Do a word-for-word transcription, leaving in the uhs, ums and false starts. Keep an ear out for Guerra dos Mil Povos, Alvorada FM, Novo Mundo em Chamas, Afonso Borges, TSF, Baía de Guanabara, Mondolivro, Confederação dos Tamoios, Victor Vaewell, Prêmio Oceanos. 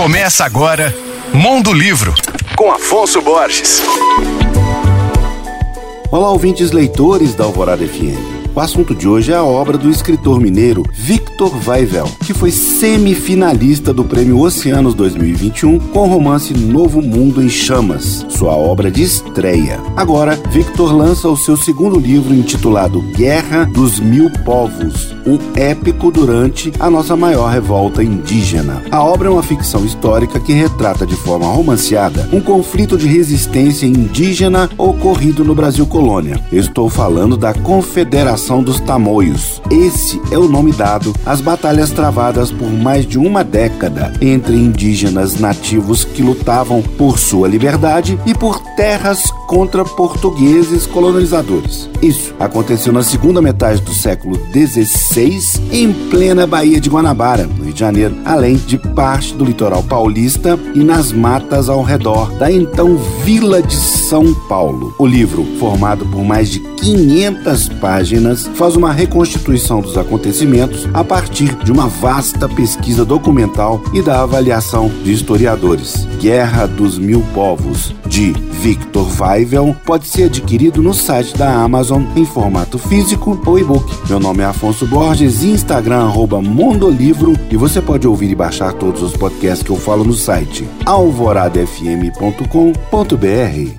Começa agora Mondolivro, com Afonso Borges. Olá, ouvintes leitores da Alvorada F M. O assunto de hoje é a obra do escritor mineiro Victor Vaewell, que foi semifinalista do Prêmio Oceanos dois mil e vinte e um com o romance Novo Mundo em Chamas, sua obra de estreia. Agora, Victor lança o seu segundo livro intitulado Guerra dos Mil Povos, um épico durante a nossa maior revolta indígena. A obra é uma ficção histórica que retrata de forma romanceada um conflito de resistência indígena ocorrido no Brasil colônia. Estou falando da Confederação dos Tamoios. Esse é o nome dado às batalhas travadas por mais de uma década entre indígenas nativos que lutavam por sua liberdade e por terras contra portugueses colonizadores. Isso aconteceu na segunda metade do século dezesseis, em plena Baía de Guanabara, no Rio de Janeiro, além de parte do litoral paulista e nas matas ao redor da então Vila de São Paulo. O livro, formado por mais de quinhentas páginas, faz uma reconstituição dos acontecimentos a partir de uma vasta pesquisa documental e da avaliação de historiadores. Guerra dos Mil Povos, de Victor Vaewell, pode ser adquirido no site da Amazon em formato físico ou e-book. Meu nome é Afonso Borges, Instagram arroba Mondolivro, e você pode ouvir e baixar todos os podcasts que eu falo no site alvorada f m ponto com ponto b r.